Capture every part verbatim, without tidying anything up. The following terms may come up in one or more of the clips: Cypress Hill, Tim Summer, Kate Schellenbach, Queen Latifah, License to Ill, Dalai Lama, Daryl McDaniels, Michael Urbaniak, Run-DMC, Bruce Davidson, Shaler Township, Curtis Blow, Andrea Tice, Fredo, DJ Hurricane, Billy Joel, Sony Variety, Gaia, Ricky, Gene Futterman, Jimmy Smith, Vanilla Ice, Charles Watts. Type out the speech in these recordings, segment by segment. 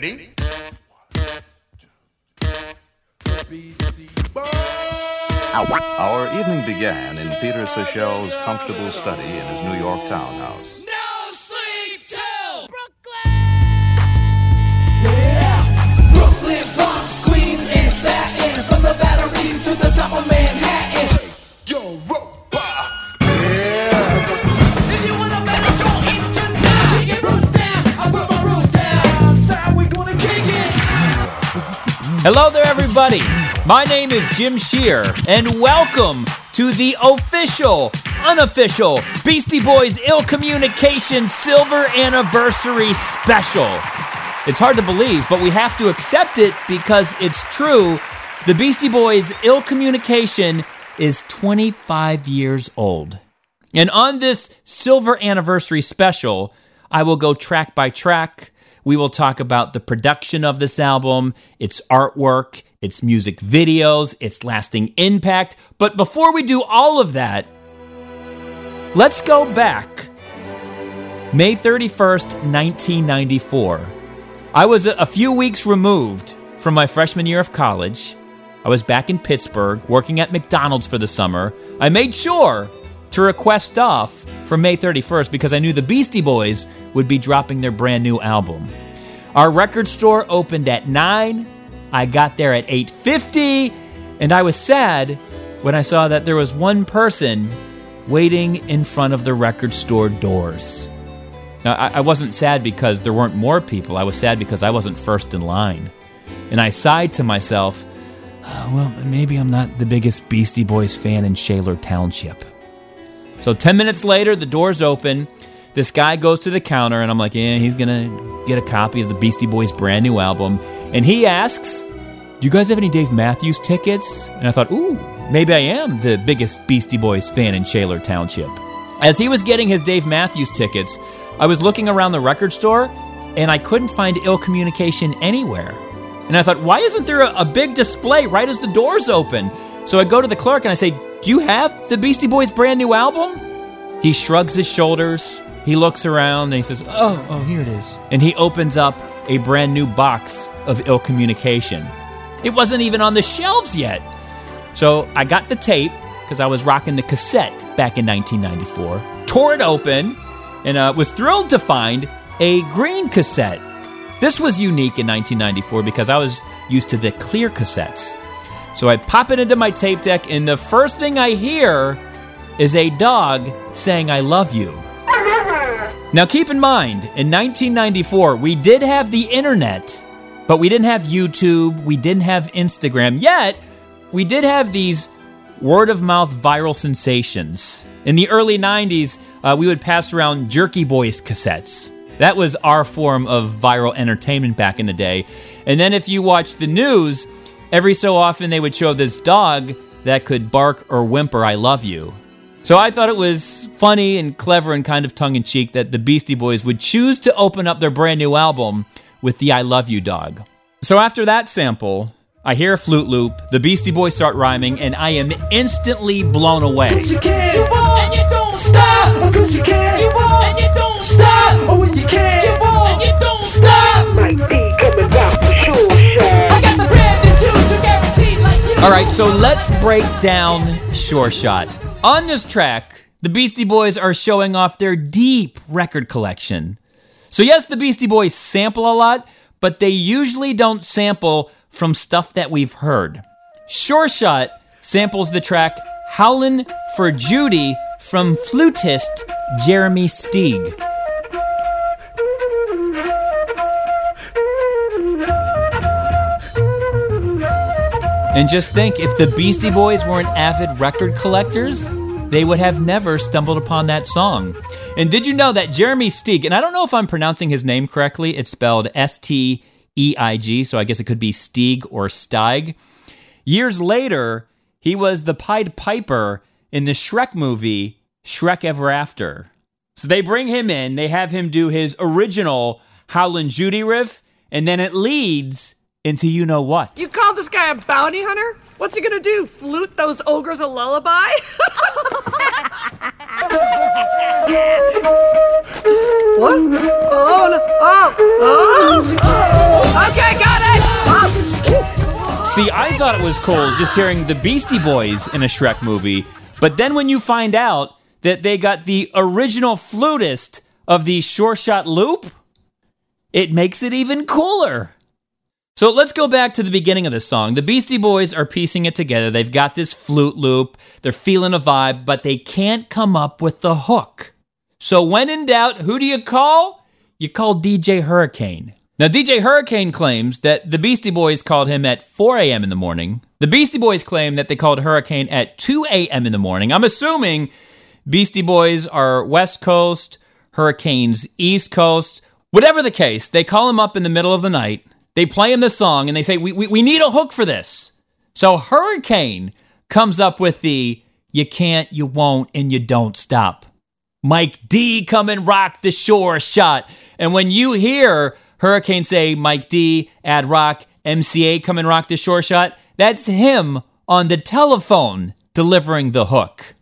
Ready? Our evening began in Peter Sechel's comfortable study in his New York townhouse. No sleep till Brooklyn! Yeah. Brooklyn, Bronx, Queens, and Staten. From the Battery to the top of Manhattan. Hey, yo, Ropa! Yeah! If you want to better go in tonight, kick your roots down, I put my roots down. Outside, we're gonna kick it! Hello there, everybody! My name is Jim Shear, and welcome to the official, unofficial Beastie Boys Ill Communication Silver Anniversary Special. It's hard to believe, but we have to accept it because it's true. The Beastie Boys Ill Communication is twenty-five years old. And on this Silver Anniversary Special, I will go track by track. We will talk about the production of this album, its artwork, its music videos, its lasting impact. But before we do all of that, let's go back. May thirty-first, nineteen ninety-four. I was a few weeks removed from my freshman year of college. I was back in Pittsburgh working at McDonald's for the summer. I made sure to request off for May thirty-first because I knew the Beastie Boys would be dropping their brand new album. Our record store opened at nine. I got there at eight fifty, and I was sad when I saw that there was one person waiting in front of the record store doors. Now, I, I wasn't sad because there weren't more people. I was sad because I wasn't first in line. And I sighed to myself, oh, well, maybe I'm not the biggest Beastie Boys fan in Shaler Township. So ten minutes later, the doors open. This guy goes to the counter, and I'm like, yeah, he's going to get a copy of the Beastie Boys' brand new album. And he asks, do you guys have any Dave Matthews tickets? And I thought, ooh, maybe I am the biggest Beastie Boys fan in Shaler Township. As he was getting his Dave Matthews tickets, I was looking around the record store, and I couldn't find Ill Communication anywhere. And I thought, why isn't there a, a big display right as the doors open? So I go to the clerk, and I say, do you have the Beastie Boys' brand new album? He shrugs his shoulders, he looks around, and he says, oh, oh, here it is. And he opens up a brand new box of Ill Communication. It wasn't even on the shelves yet. So I got the tape, because I was rocking the cassette back in nineteen ninety-four, tore it open, and uh, was thrilled to find a green cassette. This was unique in nineteen ninety-four, because I was used to the clear cassettes. So I pop it into my tape deck, and the first thing I hear is a dog saying, I love you. Now keep in mind, in nineteen ninety-four, we did have the internet, but we didn't have YouTube, we didn't have Instagram, yet we did have these word-of-mouth viral sensations. In the early nineties, uh, we would pass around Jerky Boys cassettes. That was our form of viral entertainment back in the day. And then if you watch the news, every so often they would show this dog that could bark or whimper, I love you. So I thought it was funny and clever and kind of tongue-in-cheek that the Beastie Boys would choose to open up their brand new album with the I Love You dog. So after that sample, I hear a flute loop, the Beastie Boys start rhyming, and I am instantly blown away. Cause you can, you won't, and you don't stop. Cause you can, you won't, and you don't stop. Or when you can, you won't, and you don't stop. Mike D coming out for sure, shot. I got the brand new dude, you're guaranteed like you. All right, so let's break down Sure Shot. On this track, the Beastie Boys are showing off their deep record collection. So yes, the Beastie Boys sample a lot, but they usually don't sample from stuff that we've heard. Sure Shot samples the track Howlin' for Judy from flutist Jeremy Steig. And just think, if the Beastie Boys weren't avid record collectors, they would have never stumbled upon that song. And did you know that Jeremy Steig, and I don't know if I'm pronouncing his name correctly, it's spelled S T E I G, so I guess it could be Steig or Steig. Years later, he was the Pied Piper in the Shrek movie, Shrek Ever After. So they bring him in, they have him do his original Howlin' Judy riff, and then it leads into you know what. You call this guy a bounty hunter? What's he gonna do? Flute those ogres a lullaby? What? Oh, no. Oh, oh. See, I thought it was cool just hearing the Beastie Boys in a Shrek movie, but then when you find out that they got the original flutist of the Sure Shot Loop, it makes it even cooler. So let's go back to the beginning of this song. The Beastie Boys are piecing it together. They've got this flute loop. They're feeling a vibe, but they can't come up with the hook. So when in doubt, who do you call? You call D J Hurricane. Now, D J Hurricane claims that the Beastie Boys called him at four a.m. in the morning. The Beastie Boys claim that they called Hurricane at two a.m. in the morning. I'm assuming Beastie Boys are West Coast, Hurricane's East Coast. Whatever the case, they call him up in the middle of the night. They play him the song, and they say, we, we, we need a hook for this. So Hurricane comes up with the you can't, you won't, and you don't stop. Mike D, come and rock the Sure Shot. And when you hear Hurricane say, Mike D, Ad Rock, M C A, come and rock the Sure Shot, that's him on the telephone delivering the hook.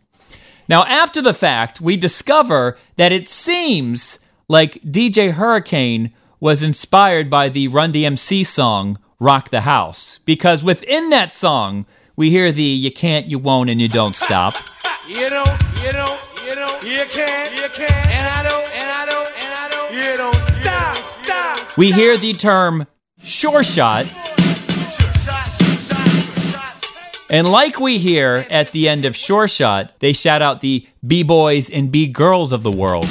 Now, after the fact, we discover that it seems like D J Hurricane was inspired by the Run-D M C song, Rock the House. Because within that song, we hear the you can't, you won't, and you don't stop. You don't, you don't, you don't, you can't, you can't, and I don't, and I don't, and I don't, you don't stop, stop. We hear the term sure shot. And like we hear at the end of Sure Shot, they shout out the B-boys and B-girls of the world.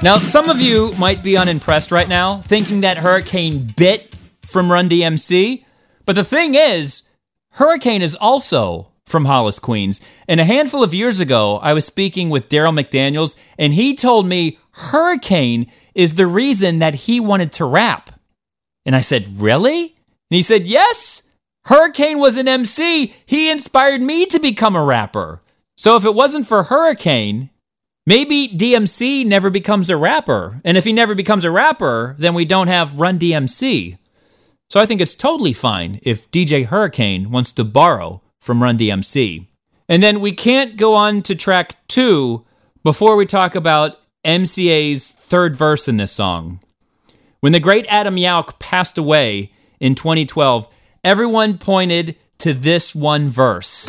Now, some of you might be unimpressed right now, thinking that Hurricane bit from Run-D M C. But the thing is, Hurricane is also from Hollis, Queens. And a handful of years ago, I was speaking with Daryl McDaniels, and he told me Hurricane is the reason that he wanted to rap. And I said, really? And he said, yes, Hurricane was an M C. He inspired me to become a rapper. So if it wasn't for Hurricane, maybe D M C never becomes a rapper. And if he never becomes a rapper, then we don't have Run-D M C. So I think it's totally fine if D J Hurricane wants to borrow from Run-D M C. And then we can't go on to track two before we talk about M C A's third verse in this song. When the great Adam Yauch passed away in twenty twelve, everyone pointed to this one verse.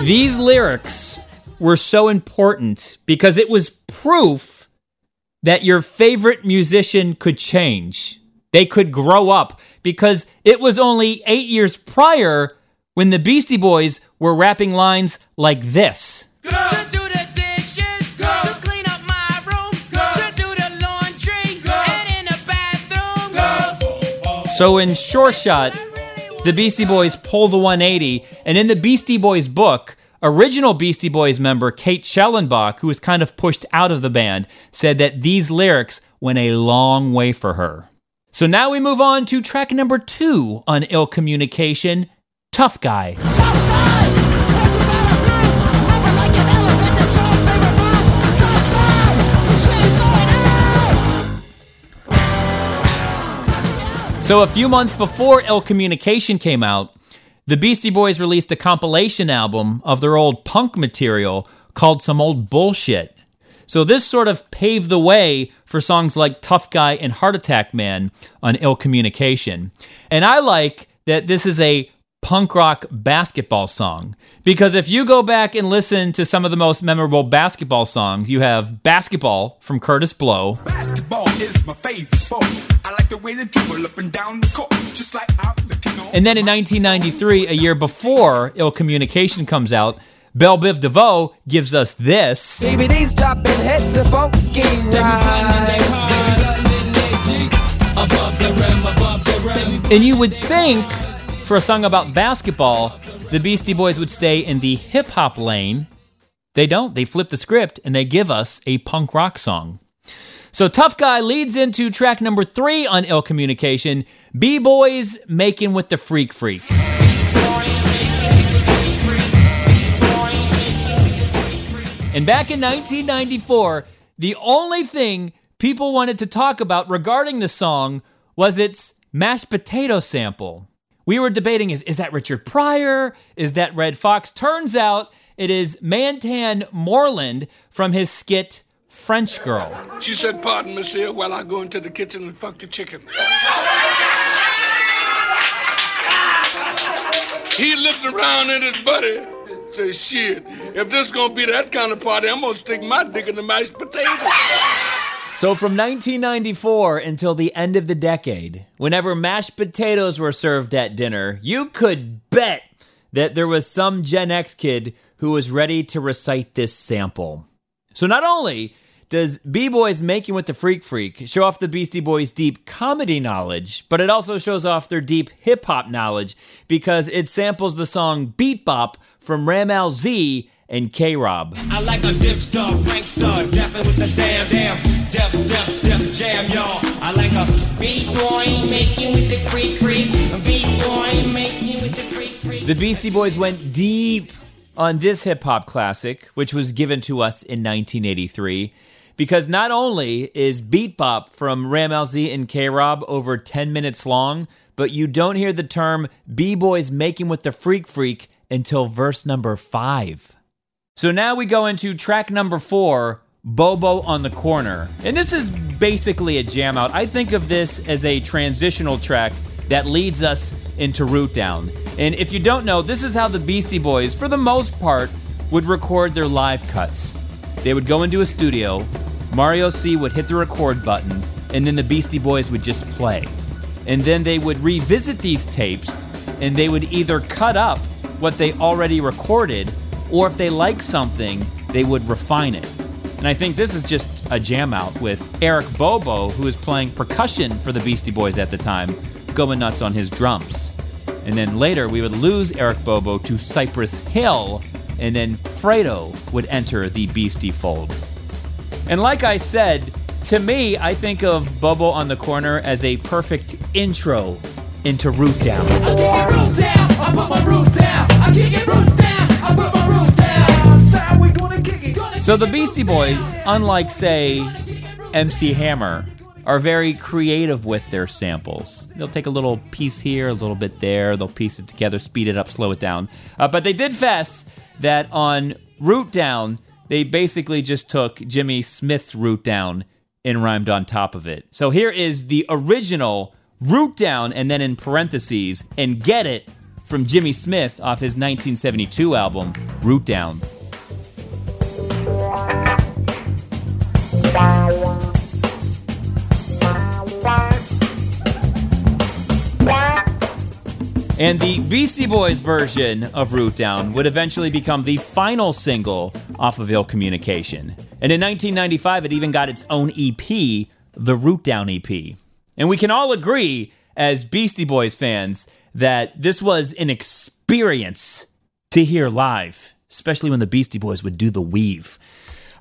These lyrics were so important because it was proof that your favorite musician could change. They could grow up because it was only eight years prior when the Beastie Boys were rapping lines like this. Go to do the dishes, go to clean up my room, go to do the laundry, go and in the bathroom. Go. Go. So in Sure Shot, the Beastie Boys pull the one eighty, and in the Beastie Boys book, original Beastie Boys member Kate Schellenbach, who was kind of pushed out of the band, said that these lyrics went a long way for her. So now we move on to track number two on Ill Communication, Tough Guy. Tough guy. Like Tough guy. So a few months before Ill Communication came out, the Beastie Boys released a compilation album of their old punk material called Some Old Bullshit. So this sort of paved the way for songs like Tough Guy and Heart Attack Man on Ill Communication. And I like that this is a punk rock basketball song, because if you go back and listen to some of the most memorable basketball songs, you have Basketball from Curtis Blow. Basketball is my favorite sport. I like the way they dribble up and down the court, just like out the And then in nineteen ninety-three, a year before Ill Communication comes out, Belle Biv DeVoe gives us this. D V Ds dropping heads of funky rides. And you would think, for a song about basketball, the Beastie Boys would stay in the hip-hop lane. They don't. They flip the script, and they give us a punk rock song. So Tough Guy leads into track number three on Ill Communication, B-Boys Making with the Freak Freak. And back in nineteen ninety-four, the only thing people wanted to talk about regarding the song was its mashed potato sample. We were debating, is, is that Richard Pryor? Is that Red Fox? Turns out it is Mantan Moreland from his skit, French Girl. She said, pardon, monsieur, while I go into the kitchen and fuck the chicken. He looked around at his buddy. Say, shit, if this gonna be that kind of party, I'm gonna stick my dick in the mashed potatoes. So from nineteen ninety-four until the end of the decade, whenever mashed potatoes were served at dinner, you could bet that there was some Gen X kid who was ready to recite this sample. So not only does B-Boys Making with the Freak Freak show off the Beastie Boys' deep comedy knowledge, but it also shows off their deep hip-hop knowledge because it samples the song Beat Bop from Ramal Z and K-Rob. I like a dip star, prank star, dapping with the damn, damn, devil, devil, devil jam, y'all. I like a B-Boy Making with the Freak Freak, a B-Boy Making with the Freak Freak. The Beastie Boys went deep on this hip-hop classic, which was given to us in nineteen eighty-three, because not only is Beat Bop from Ramal Z and K-Rob over ten minutes long, but you don't hear the term B-Boys Making with the Freak Freak until verse number five. So now we go into track number four, Bobo on the Corner. And this is basically a jam out. I think of this as a transitional track that leads us into Root Down. And if you don't know, this is how the Beastie Boys, for the most part, would record their live cuts. They would go into a studio, Mario C would hit the record button, and then the Beastie Boys would just play. And then they would revisit these tapes, and they would either cut up what they already recorded, or if they liked something, they would refine it. And I think this is just a jam out with Eric Bobo, who was playing percussion for the Beastie Boys at the time, going nuts on his drums. And then later we would lose Eric Bobo to Cypress Hill, and then Fredo would enter the Beastie fold. And like I said, to me, I think of Bobo on the Corner as a perfect intro into Root Down. I get root down, I put my root down, I kick it root down, I put my root down. So how we gonna kick it, gonna So the Beastie Boys, unlike say M C Hammer, are very creative with their samples. They'll take a little piece here, a little bit there, they'll piece it together, speed it up, slow it down. Uh, but they did fess that on Root Down, they basically just took Jimmy Smith's Root Down and rhymed on top of it. So here is the original Root Down, and then in parentheses, and Get It from Jimmy Smith off his nineteen seventy-two album, Root Down. And the Beastie Boys version of Root Down would eventually become the final single off of Ill Communication. And in nineteen ninety-five, it even got its own E P, the Root Down E P. And we can all agree, as Beastie Boys fans, that this was an experience to hear live, especially when the Beastie Boys would do the weave.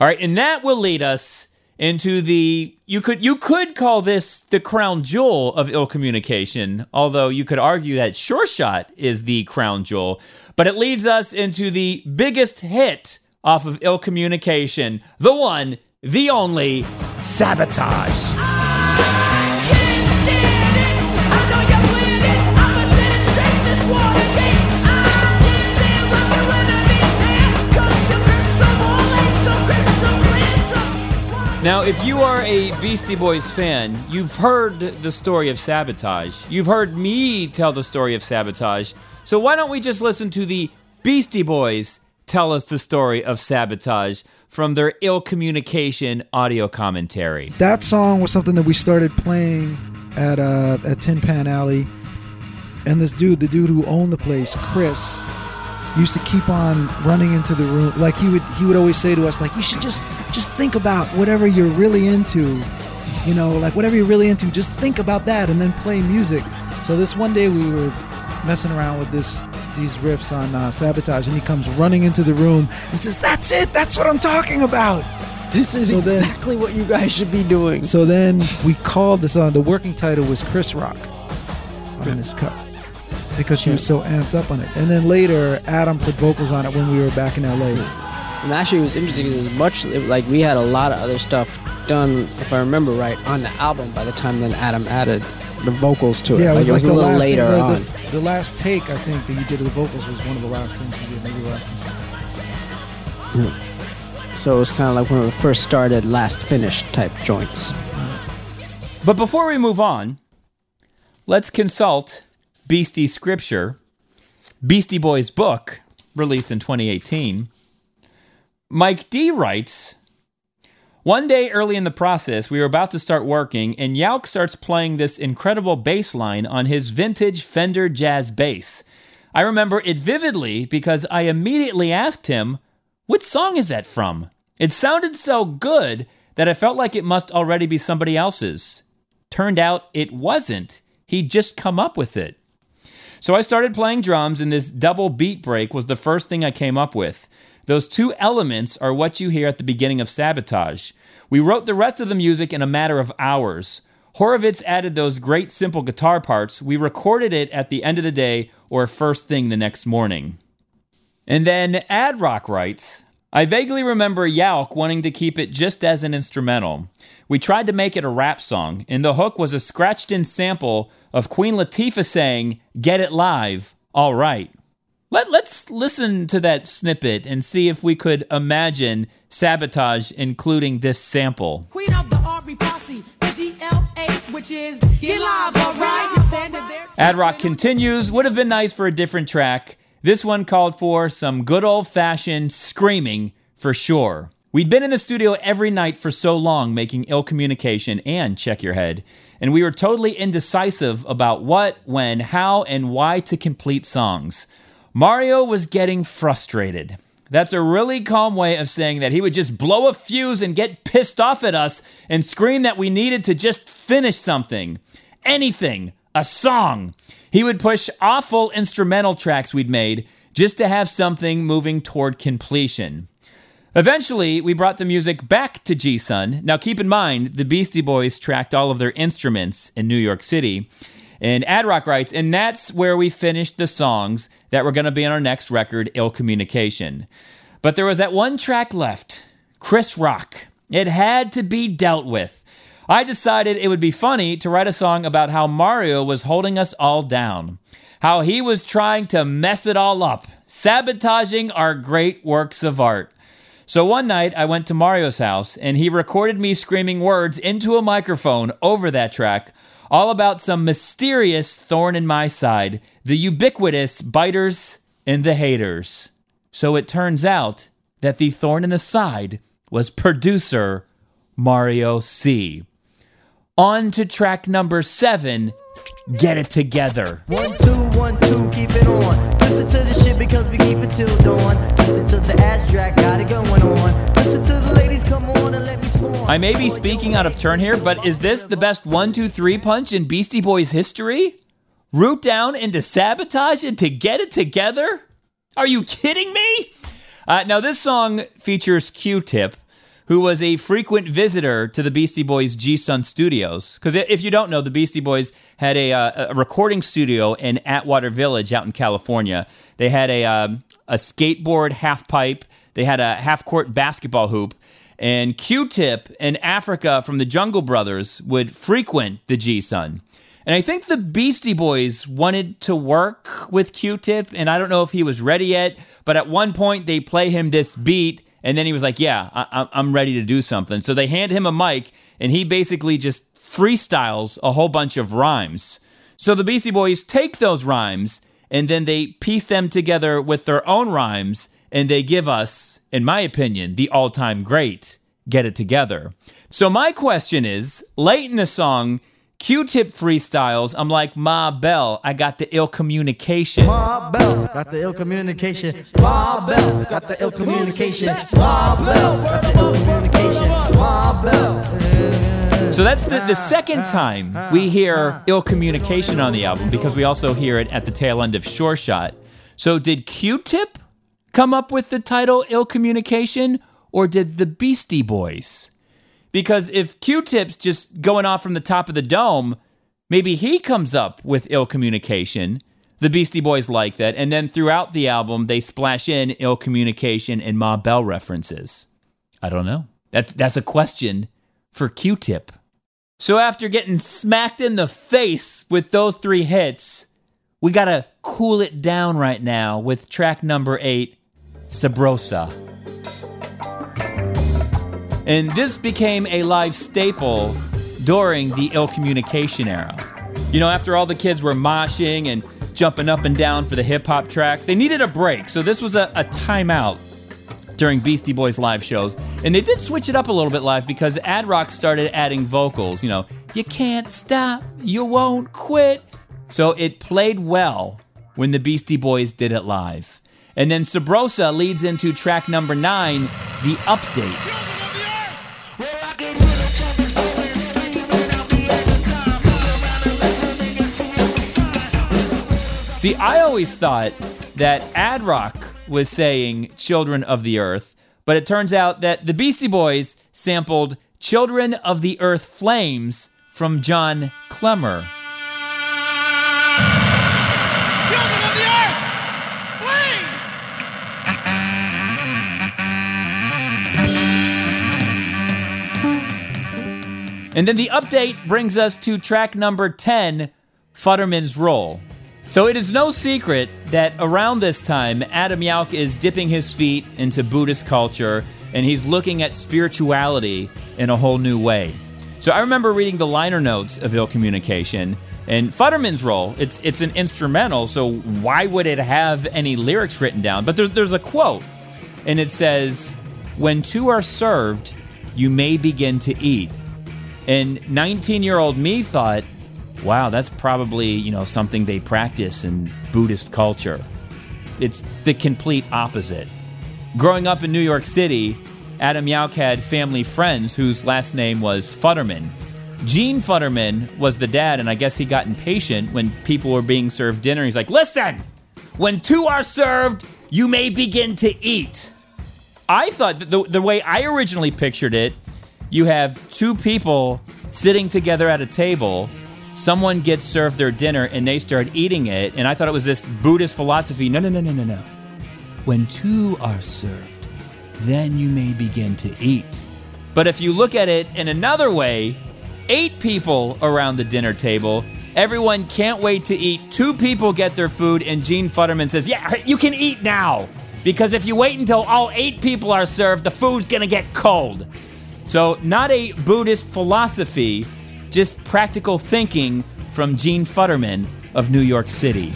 All right, and that will lead us into the, you could you could call this the crown jewel of Ill Communication, although you could argue that Sure Shot is the crown jewel, but it leads us into the biggest hit off of Ill Communication, the one, the only, Sabotage. I can't stand it. I know you're playing it. I'ma send it straight this war again. I will stand rock and run out of hand, 'cause your crystal ball ain't so crystal clear. Now, if you are a Beastie Boys fan, you've heard the story of Sabotage. You've heard me tell the story of Sabotage. So why don't we just listen to the Beastie Boys tell us the story of Sabotage from their Ill Communication audio commentary. That song was something that we started playing at uh, at Tin Pan Alley. And this dude, the dude who owned the place, Chris, used to keep on running into the room. Like he would he would always say to us, like, you should just just think about whatever you're really into, you know, like whatever you're really into, just think about that and then play music. So this one day we were messing around with this these riffs on uh, Sabotage, and he comes running into the room and says, that's it, that's what I'm talking about. This is so exactly then, what you guys should be doing. So then we called this on, the working title was Chris Rock on his cup, because she was so amped up on it. And then later, Adam put vocals on it when we were back in L A. And actually, it was interesting. It was much like we had a lot of other stuff done, if I remember right, on the album by the time then Adam added the vocals to it. Yeah, it was, like, like it was a little later thing, the, on. The, the last take, I think, that you did of the vocals was one of the last things you did, maybe the last thing. Yeah. So it was kind of like when we first started, last finish type joints. But before we move on, let's consult Beastie Scripture, Beastie Boys' book, released in twenty eighteen. Mike D writes, one day early in the process, we were about to start working, and Yauch starts playing this incredible bass line on his vintage Fender jazz bass. I remember it vividly because I immediately asked him, what song is that from? It sounded so good that I felt like it must already be somebody else's. Turned out it wasn't. He'd just come up with it. So I started playing drums, and this double beat break was the first thing I came up with. Those two elements are what you hear at the beginning of Sabotage. We wrote the rest of the music in a matter of hours. Horovitz added those great simple guitar parts. We recorded it at the end of the day or first thing the next morning. And then Ad Rock writes, I vaguely remember Yauch wanting to keep it just as an instrumental. We tried to make it a rap song, and the hook was a scratched-in sample of Queen Latifah saying, Get It Live, all right. Let, let's listen to that snippet and see if we could imagine Sabotage including this sample. Queen of the R and B posse, G L A, which is Get Live, all right. You standing there. Ad Rock continues, would have been nice for a different track. This one called for some good old-fashioned screaming for sure. We'd been in the studio every night for so long making Ill Communication and Check Your Head, and we were totally indecisive about what, when, how, and why to complete songs. Mario was getting frustrated. That's a really calm way of saying that he would just blow a fuse and get pissed off at us and scream that we needed to just finish something. Anything. A song. He would push awful instrumental tracks we'd made just to have something moving toward completion. Eventually, we brought the music back to G-Sun. Now keep in mind, the Beastie Boys tracked all of their instruments in New York City. And Ad Rock writes, and that's where we finished the songs that were going to be on our next record, Ill Communication. But there was that one track left, Chris Rock. It had to be dealt with. I decided it would be funny to write a song about how Mario was holding us all down, how he was trying to mess it all up, sabotaging our great works of art. So one night I went to Mario's house and he recorded me screaming words into a microphone over that track, all about some mysterious thorn in my side, the ubiquitous biters and the haters. So it turns out that the thorn in the side was producer Mario C. On to track number seven, Get It Together. One, two, one, two, keep it on. Listen to the shit because we keep it till dawn. Listen to the ass track, got it going on. Listen to the ladies, come on and let me spawn. I may be speaking out of turn here, but is this the best one, two, three punch in Beastie Boys history? Root down into Sabotage and to Get It Together? Are you kidding me? Uh, now this song features Q-Tip, who was a frequent visitor to the Beastie Boys' G-Sun Studios. Because if you don't know, the Beastie Boys had a, uh, a recording studio in Atwater Village out in California. They had a, um, a skateboard half-pipe. They had a half-court basketball hoop. And Q-Tip and Africa from the Jungle Brothers would frequent the G-Sun. And I think the Beastie Boys wanted to work with Q-Tip, and I don't know if he was ready yet, but at one point they play him this beat, and then he was like, yeah, I- I'm ready to do something. So they hand him a mic, and he basically just freestyles a whole bunch of rhymes. So the Beastie Boys take those rhymes, and then they piece them together with their own rhymes, and they give us, in my opinion, the all-time great, Get It Together. So my question is, late in the song, Q-Tip freestyles, I'm like, Ma Bell, I got the ill communication. Ma Bell, got the ill communication. Ma Bell, got the ill communication. Ma Bell, got the ill communication. Ma Bell. So that's the, the second time we hear Ill Communication on the album, because we also hear it at the tail end of Sure Shot. So did Q-Tip come up with the title Ill Communication, or did the Beastie Boys? Because if Q-Tip's just going off from the top of the dome, maybe he comes up with Ill Communication. The Beastie Boys like that. And then throughout the album, they splash in Ill Communication and Ma Bell references. I don't know. That's, that's a question for Q-Tip. So after getting smacked in the face with those three hits, we gotta cool it down right now with track number eight, Sabrosa. And this became a live staple during the Ill Communication era. You know, after all the kids were moshing and jumping up and down for the hip-hop tracks, they needed a break, so this was a, a timeout during Beastie Boys live shows. And they did switch it up a little bit live because Ad Rock started adding vocals, you know, you can't stop, you won't quit. So it played well when the Beastie Boys did it live. And then Sabrosa leads into track number nine, The Update. See, I always thought that Ad Rock was saying Children of the Earth, but it turns out that the Beastie Boys sampled Children of the Earth Flames from John Clemmer. Children of the Earth! Flames! And then the update brings us to track number ten, Futterman's Roll. So it is no secret that around this time, Adam Yauch is dipping his feet into Buddhist culture, and he's looking at spirituality in a whole new way. So I remember reading the liner notes of Ill Communication, and Futterman's Roll, it's it's an instrumental, so why would it have any lyrics written down? But there, there's a quote, and it says, "When two are served, you may begin to eat." And nineteen-year-old me thought, wow, that's probably, you know, something they practice in Buddhist culture. It's the complete opposite. Growing up in New York City, Adam Yauch had family friends whose last name was Futterman. Gene Futterman was the dad, and I guess he got impatient when people were being served dinner. He's like, listen, when two are served, you may begin to eat. I thought, the, the way I originally pictured it, you have two people sitting together at a table. Someone gets served their dinner and they start eating it, and I thought it was this Buddhist philosophy. No, no, no, no, no, no. When two are served, then you may begin to eat. But if you look at it in another way, eight people around the dinner table, everyone can't wait to eat, two people get their food, and Gene Futterman says, yeah, you can eat now, because if you wait until all eight people are served, the food's gonna get cold. So not a Buddhist philosophy, just practical thinking from Gene Futterman of New York City.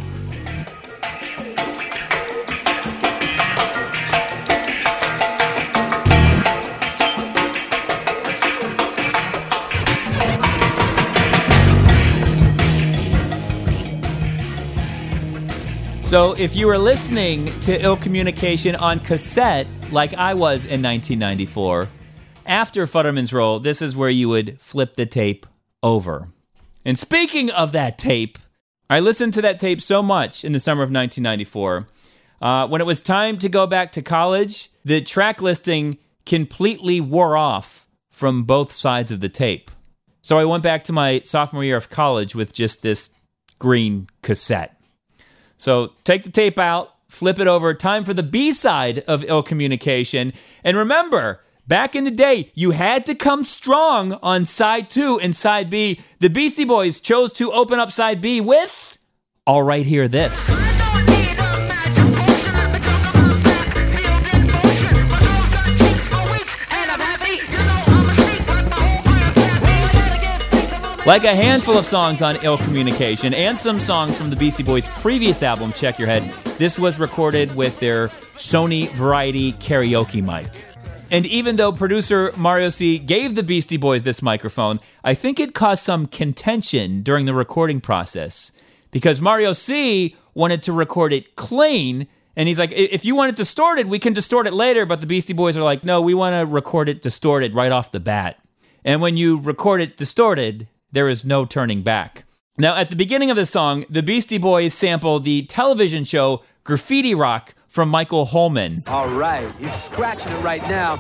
So if you were listening to Ill Communication on cassette, like I was in nineteen ninety-four, after Futterman's Roll, this is where you would flip the tape over. And speaking of that tape, I listened to that tape so much in the summer of nineteen ninety-four. Uh, when it was time to go back to college, the track listing completely wore off from both sides of the tape. So I went back to my sophomore year of college with just this green cassette. So take the tape out, flip it over, time for the B-side of Ill Communication. And remember, back in the day, you had to come strong on side two and side B. The Beastie Boys chose to open up side B with All Right Hear This. Like a handful of songs on Ill Communication and some songs from the Beastie Boys' previous album, Check Your Head, this was recorded with their Sony Variety karaoke mic. And even though producer Mario C gave the Beastie Boys this microphone, I think it caused some contention during the recording process because Mario C wanted to record it clean, and he's like, if you want it distorted, we can distort it later, but the Beastie Boys are like, no, we want to record it distorted right off the bat. And when you record it distorted, there is no turning back. Now, at the beginning of the song, the Beastie Boys sample the television show Graffiti Rock from Michael Holman. All right, he's scratching it right now,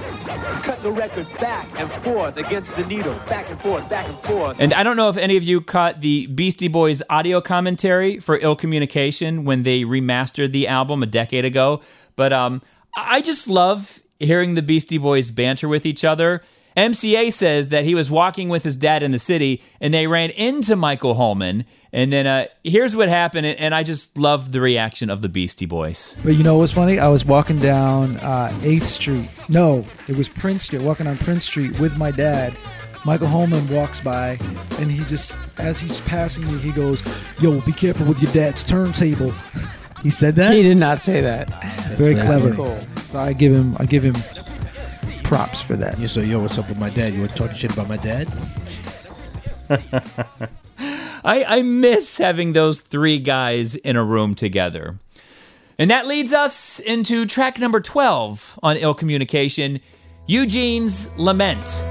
cutting the record back and forth against the needle, back and forth, back and forth. And I don't know if any of you caught the Beastie Boys audio commentary for Ill Communication when they remastered the album a decade ago, but um, I just love hearing the Beastie Boys banter with each other, M C A says that he was walking with his dad in the city and they ran into Michael Holman. And then uh, here's what happened. And I just love the reaction of the Beastie Boys. But you know what's funny? I was walking down uh, eighth street. No, it was Prince Street, walking on Prince Street with my dad. Michael Holman walks by, and he just, as he's passing me, he goes, "Yo, be careful with your dad's turntable." He said that? He did not say that. That's very clever. Cool. So I give him, I give him props for that. You say, "Yo, what's up with my dad? You were talking shit about my dad?" I, I miss having those three guys in a room together. And that leads us into track number twelve on Ill Communication, Eugene's Lament.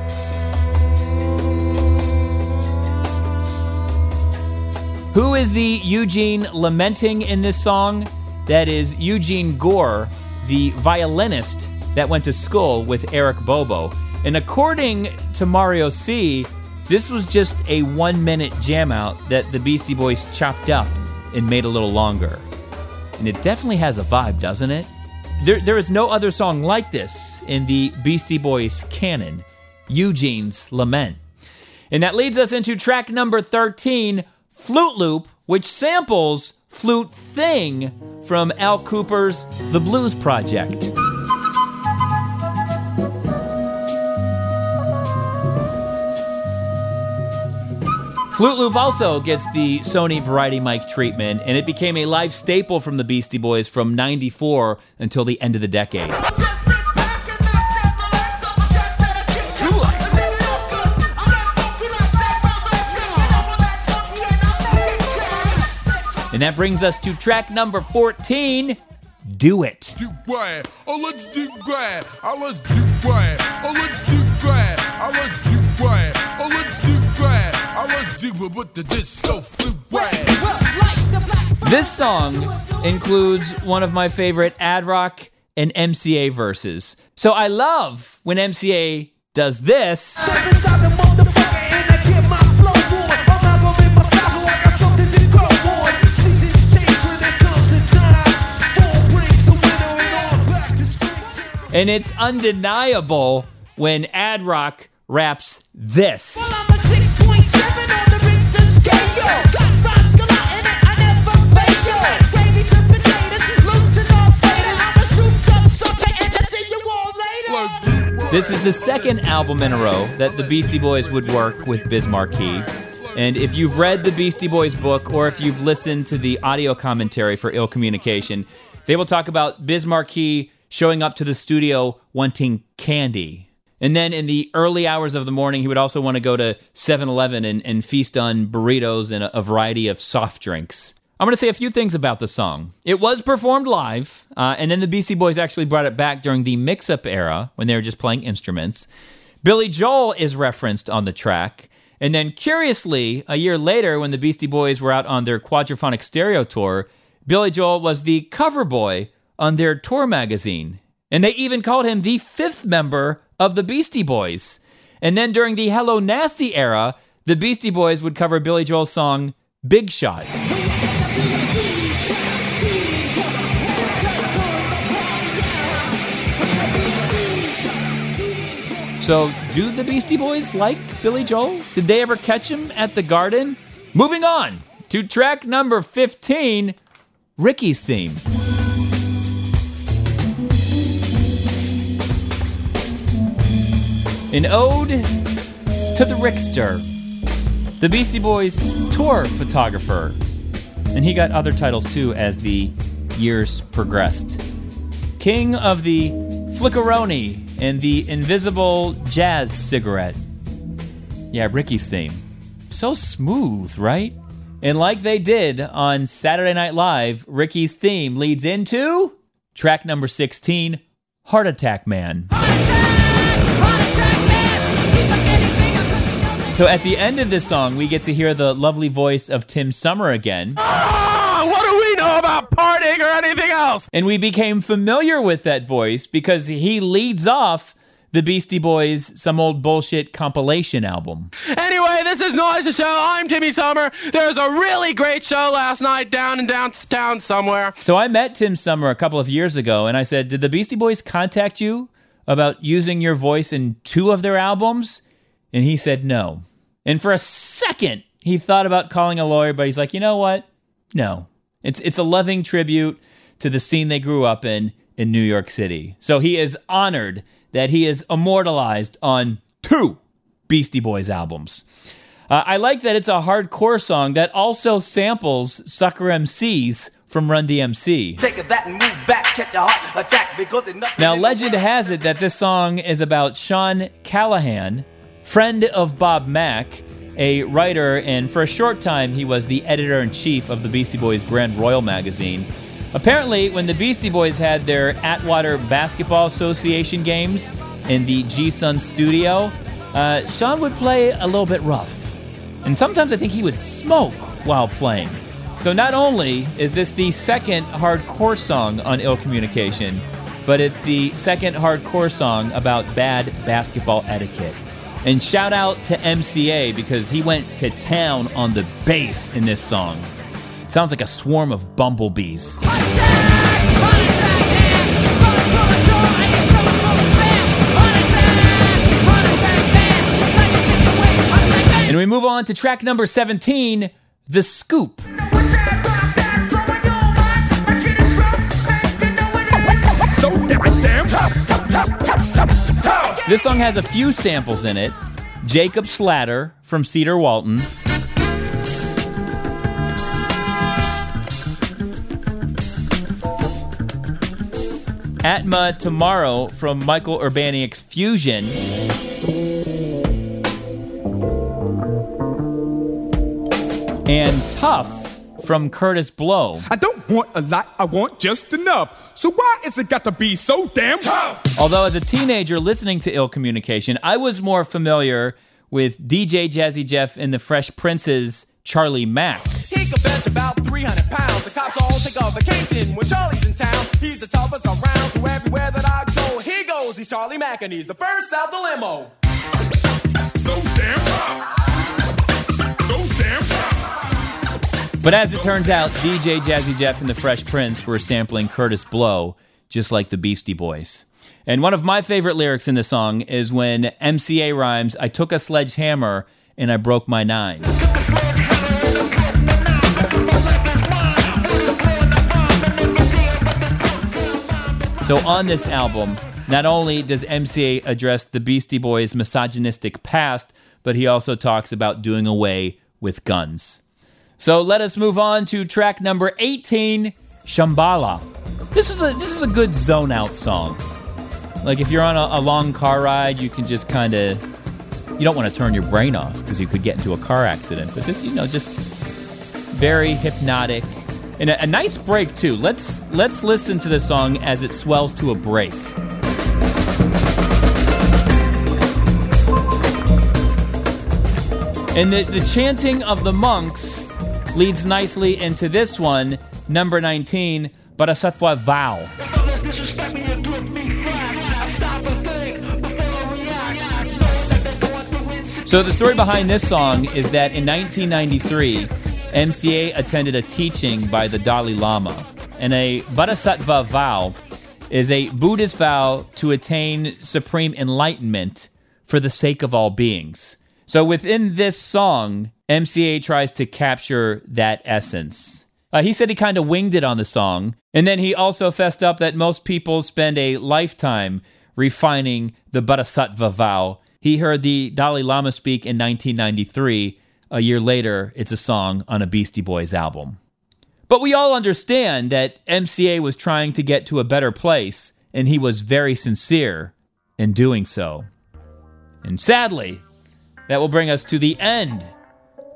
Who is the Eugene lamenting in this song? That is Eugene Gore, the violinist that went to school with Eric Bobo. And according to Mario C, this was just a one-minute jam out that the Beastie Boys chopped up and made a little longer. And it definitely has a vibe, doesn't it? There, there is no other song like this in the Beastie Boys canon, Eugene's Lament. And that leads us into track number thirteen, Flute Loop, which samples Flute Thing from Al Cooper's The Blues Project. Flute Loop also gets the Sony Variety Mic treatment, and it became a live staple from the Beastie Boys from ninety-four until the end of the decade. And that brings us to track number fourteen, Do It. Do it. Oh, let's do it. Oh, let's do it. Oh, let's do it. Oh, let's do it. Oh, let's do it. Oh, let's do it with the disco flute. This song includes one of my favorite Ad Rock and M C A verses. So I love when M C A does this. And it's undeniable when Ad Rock raps this. Well, I'm a six point seven on the Richter scale. Got rhymes galore in it, I never fail. Gravy to potatoes, loot to the faders. I'm a souped up sucker and I'll see you all later. This is the second album in a row that the Beastie Boys would work with Biz Markie. And if you've read the Beastie Boys book or if you've listened to the audio commentary for Ill Communication, they will talk about Biz Markie showing up to the studio wanting candy. And then in the early hours of the morning, he would also want to go to seven eleven and, and feast on burritos and a, a variety of soft drinks. I'm going to say a few things about the song. It was performed live, uh, and then the Beastie Boys actually brought it back during the mix-up era when they were just playing instruments. Billy Joel is referenced on the track. And then curiously, a year later when the Beastie Boys were out on their Quadrophonic Stereo tour, Billy Joel was the cover boy on their tour magazine. And they even called him the fifth member of the Beastie Boys. And then during the Hello Nasty era, the Beastie Boys would cover Billy Joel's song, Big Shot. So do the Beastie Boys like Billy Joel? Did they ever catch him at the Garden? Moving on to track number fifteen, Ricky's Theme. An ode to the Rickster, the Beastie Boys tour photographer. And he got other titles too as the years progressed. King of the Flickeroni and the Invisible Jazz Cigarette. Yeah, Ricky's Theme. So smooth, right? And like they did on Saturday Night Live, Ricky's Theme leads into track number sixteen, Heart Attack Man. Heart Attack! So at the end of this song, we get to hear the lovely voice of Tim Summer again. Oh, what do we know about partying or anything else? And we became familiar with that voice because he leads off the Beastie Boys' Some Old Bullshit compilation album. Anyway, this is Noise the Show. I'm Timmy Summer. There was a really great show last night down in downtown somewhere. So I met Tim Summer a couple of years ago, and I said, "Did the Beastie Boys contact you about using your voice in two of their albums? And he said no. And for a second, he thought about calling a lawyer, but he's like, you know what? No. It's it's a loving tribute to the scene they grew up in in New York City. So he is honored that he is immortalized on two Beastie Boys albums. Uh, I like that it's a hardcore song that also samples Sucker M Cs from Run D M C. Take that and move back, catch a heart attack because there's nothing. Now, legend has it that this song is about Sean Callahan, friend of Bob Mack, a writer, and for a short time, he was the editor-in-chief of the Beastie Boys' Grand Royal magazine. Apparently, when the Beastie Boys had their Atwater Basketball Association games in the G-Sun studio, uh, Sean would play a little bit rough. And sometimes I think he would smoke while playing. So not only is this the second hardcore song on Ill Communication, but it's the second hardcore song about bad basketball etiquette. And shout out to M C A because he went to town on the bass in this song. It sounds like a swarm of bumblebees. And we move on to track number seventeen, The Scoop. This song has a few samples in it. Jacob Slatter from Cedar Walton. Atma Tomorrow from Michael Urbaniak's Fusion. And Tough from Curtis Blow. I don't want a lot, I want just enough. So why is it got to be so damn tough? Although as a teenager listening to Ill Communication, I was more familiar with D J Jazzy Jeff and the Fresh Prince's Charlie Mack. He could bench about three hundred pounds. The cops all take a vacation when Charlie's in town. He's the toughest around, so everywhere that I go, he goes. He's Charlie Mack and he's the first out the limo. So damn tough. So damn tough. But as it turns out, D J Jazzy Jeff and the Fresh Prince were sampling Curtis Blow, just like the Beastie Boys. And one of my favorite lyrics in the song is when M C A rhymes, I took a sledgehammer and I broke my nine. So on this album, not only does M C A address the Beastie Boys' misogynistic past, but he also talks about doing away with guns. So let us move on to track number eighteen, Shambhala. This is a this is a good zone out song. Like if you're on a, a long car ride, you can just kind of, you don't want to turn your brain off because you could get into a car accident. But this, you know, just very hypnotic and a, a nice break too. Let's let's listen to this song as it swells to a break. And the, the chanting of the monks leads nicely into this one, number nineteen, Barasatwa Vow. So the story behind this song is that in nineteen ninety-three, M C A attended a teaching by the Dalai Lama. And a Barasatwa Vow is a Buddhist vow to attain supreme enlightenment for the sake of all beings. So within this song, M C A tries to capture that essence. Uh, he said he kind of winged it on the song, and then he also fessed up that most people spend a lifetime refining the Bodhisattva vow. He heard the Dalai Lama speak in nineteen ninety-three. A year later, it's a song on a Beastie Boys album. But we all understand that M C A was trying to get to a better place, and he was very sincere in doing so. And sadly, that will bring us to the end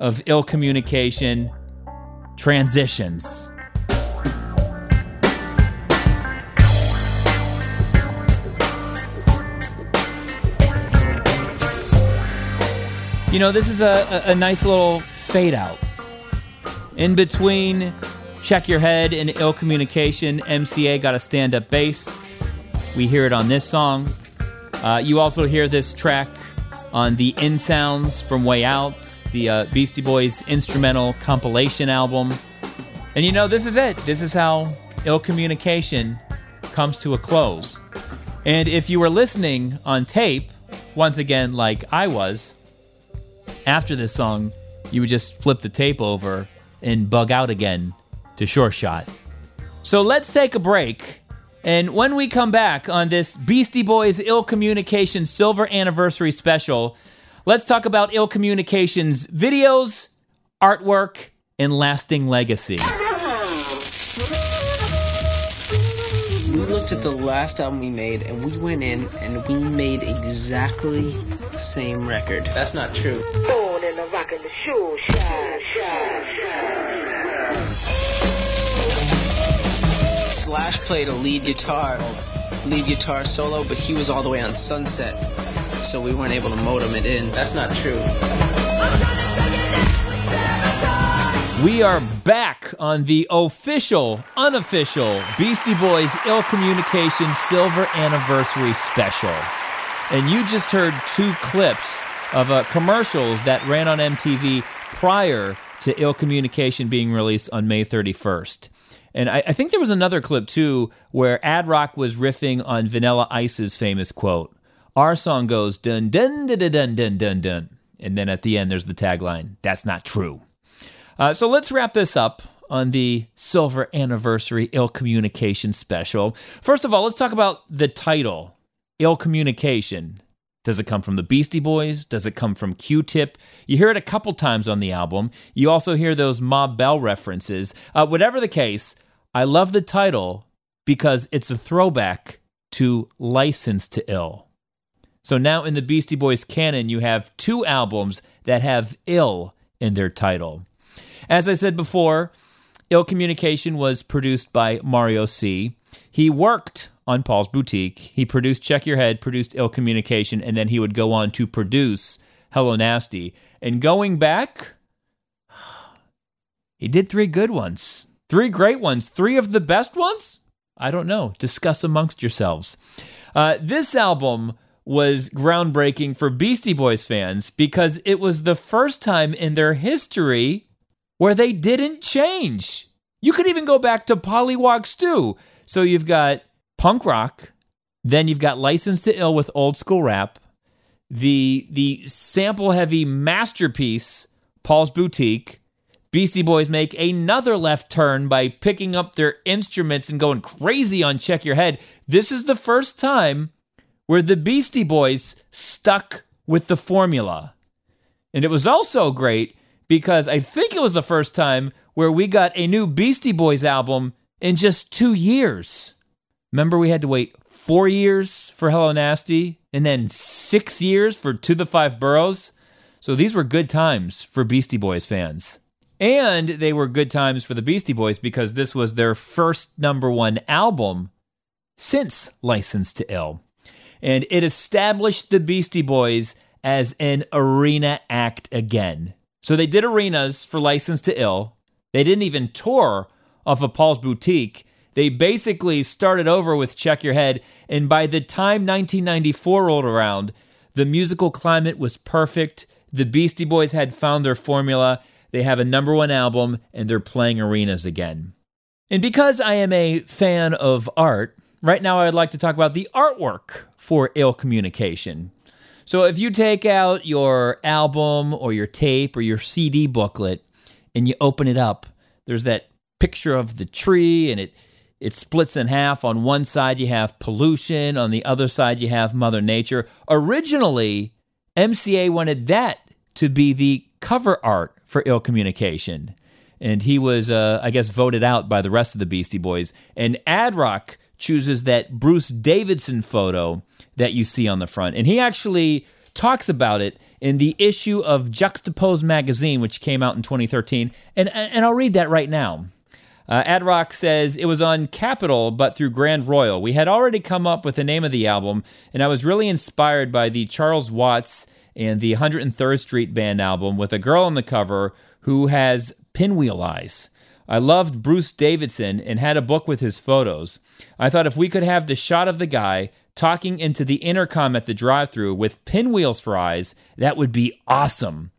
of Ill Communication, Transitions. You know, this is a, a, a nice little fade out. In between Check Your Head and Ill Communication, M C A got a stand-up bass. We hear it on this song. Uh, you also hear this track on the In Sounds from Way Out, the uh, Beastie Boys instrumental compilation album. And you know, this is it. This is how Ill Communication comes to a close. And if you were listening on tape, once again, like I was, after this song, you would just flip the tape over and bug out again to Sure Shot. So let's take a break. And when we come back on this Beastie Boys Ill Communication Silver Anniversary Special, let's talk about Ill Communication's videos, artwork, and lasting legacy. We looked at the last album we made, and we went in, and we made exactly the same record. That's not true. Born in the rock and the shoe, shine, shine, shine. Slash played a lead guitar, lead guitar solo, but he was all the way on Sunset, so we weren't able to modem it in. That's not true. We are back on the official, unofficial Beastie Boys Ill Communication Silver Anniversary Special. And you just heard two clips of uh, commercials that ran on M T V prior to Ill Communication being released on May thirty-first. And I, I think there was another clip, too, where Ad Rock was riffing on Vanilla Ice's famous quote. Our song goes, dun dun dun dun dun dun dun. And then at the end, there's the tagline, that's not true. Uh, so let's wrap this up on the Silver Anniversary Ill Communication Special. First of all, let's talk about the title, Ill Communication. Does it come from the Beastie Boys? Does it come from Q-Tip? You hear it a couple times on the album. You also hear those Ma Bell references. Uh, whatever the case, I love the title because it's a throwback to License to Ill. So now in the Beastie Boys canon, you have two albums that have ill in their title. As I said before, Ill Communication was produced by Mario C. He worked on Paul's Boutique. He produced Check Your Head, produced Ill Communication, and then he would go on to produce Hello Nasty. And going back, he did three good ones. Three great ones. Three of the best ones? I don't know. Discuss amongst yourselves. Uh, this album was groundbreaking for Beastie Boys fans because it was the first time in their history where they didn't change. You could even go back to Polywog Stew. So you've got punk rock, then you've got License to Ill with old school rap, the the sample-heavy masterpiece, Paul's Boutique. Beastie Boys make another left turn by picking up their instruments and going crazy on Check Your Head. This is the first time where the Beastie Boys stuck with the formula. And it was also great because I think it was the first time where we got a new Beastie Boys album in just two years. Remember, we had to wait four years for Hello Nasty and then six years for To the Five Boroughs. So these were good times for Beastie Boys fans. And they were good times for the Beastie Boys because this was their first number one album since License to Ill. And it established the Beastie Boys as an arena act again. So they did arenas for License to Ill. They didn't even tour off of Paul's Boutique. They basically started over with Check Your Head, and by the time nineteen ninety-four rolled around, the musical climate was perfect. The Beastie Boys had found their formula. They have a number one album, and they're playing arenas again. And because I am a fan of art, right now I would like to talk about the artwork for Ill Communication. So if you take out your album or your tape or your C D booklet and you open it up, there's that picture of the tree and it, it splits in half. On one side you have pollution, on the other side you have Mother Nature. Originally, M C A wanted that to be the cover art for Ill Communication. And he was, uh, I guess, voted out by the rest of the Beastie Boys. And Ad Rock chooses that Bruce Davidson photo that you see on the front. And he actually talks about it in the issue of Juxtapose magazine, which came out in twenty thirteen. And, and I'll read that right now. Uh, Ad Rock says, it was on Capitol, but through Grand Royal. We had already come up with the name of the album, and I was really inspired by the Charles Watts and the one hundred third Street Band album with a girl on the cover who has pinwheel eyes. I loved Bruce Davidson and had a book with his photos. I thought if we could have the shot of the guy talking into the intercom at the drive-thru with pinwheels for eyes, that would be awesome.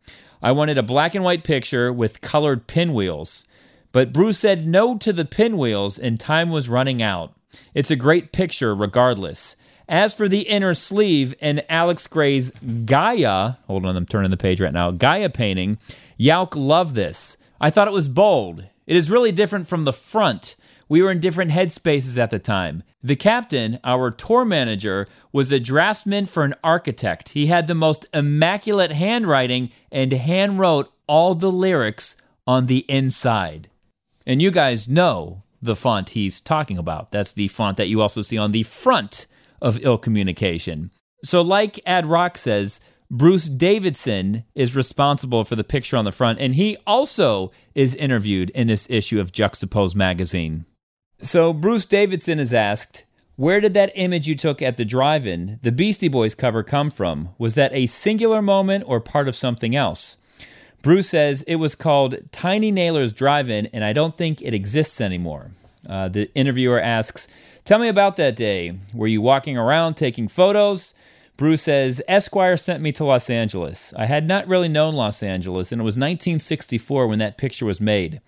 I wanted a black and white picture with colored pinwheels. But Bruce said no to the pinwheels and time was running out. It's a great picture regardless. As for the inner sleeve in Alex Gray's Gaia, hold on, I'm turning the page right now, Gaia painting, Yauch loved this. I thought it was bold. It is really different from the front. We were in different headspaces at the time. The captain, our tour manager, was a draftsman for an architect. He had the most immaculate handwriting and handwrote all the lyrics on the inside. And you guys know the font he's talking about. That's the font that you also see on the front of Ill Communication. So like Ad Rock says, Bruce Davidson is responsible for the picture on the front, and he also is interviewed in this issue of Juxtapose magazine. So Bruce Davidson is asked, where did that image you took at the drive-in, the Beastie Boys cover, come from? Was that a singular moment or part of something else? Bruce says it was called Tiny Nailers Drive-In, and I don't think it exists anymore. Uh, the interviewer asks, tell me about that day. Were you walking around taking photos? Bruce says, Esquire sent me to Los Angeles. I had not really known Los Angeles, and it was nineteen sixty-four when that picture was made.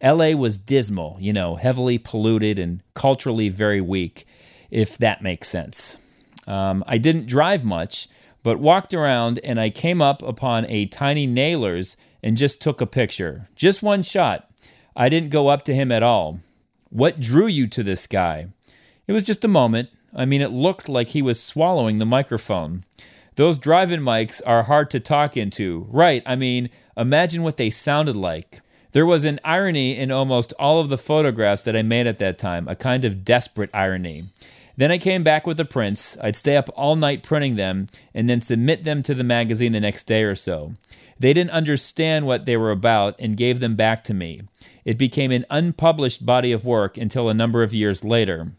L A was dismal, you know, heavily polluted and culturally very weak, if that makes sense. Um, I didn't drive much, but walked around, and I came up upon a Tiny Nailers and just took a picture. Just one shot. I didn't go up to him at all. What drew you to this guy? It was just a moment. I mean, it looked like he was swallowing the microphone. Those drive-in mics are hard to talk into. Right, I mean, imagine what they sounded like. There was an irony in almost all of the photographs that I made at that time, a kind of desperate irony. Then I came back with the prints. I'd stay up all night printing them and then submit them to the magazine the next day or so. They didn't understand what they were about and gave them back to me. It became an unpublished body of work until a number of years later.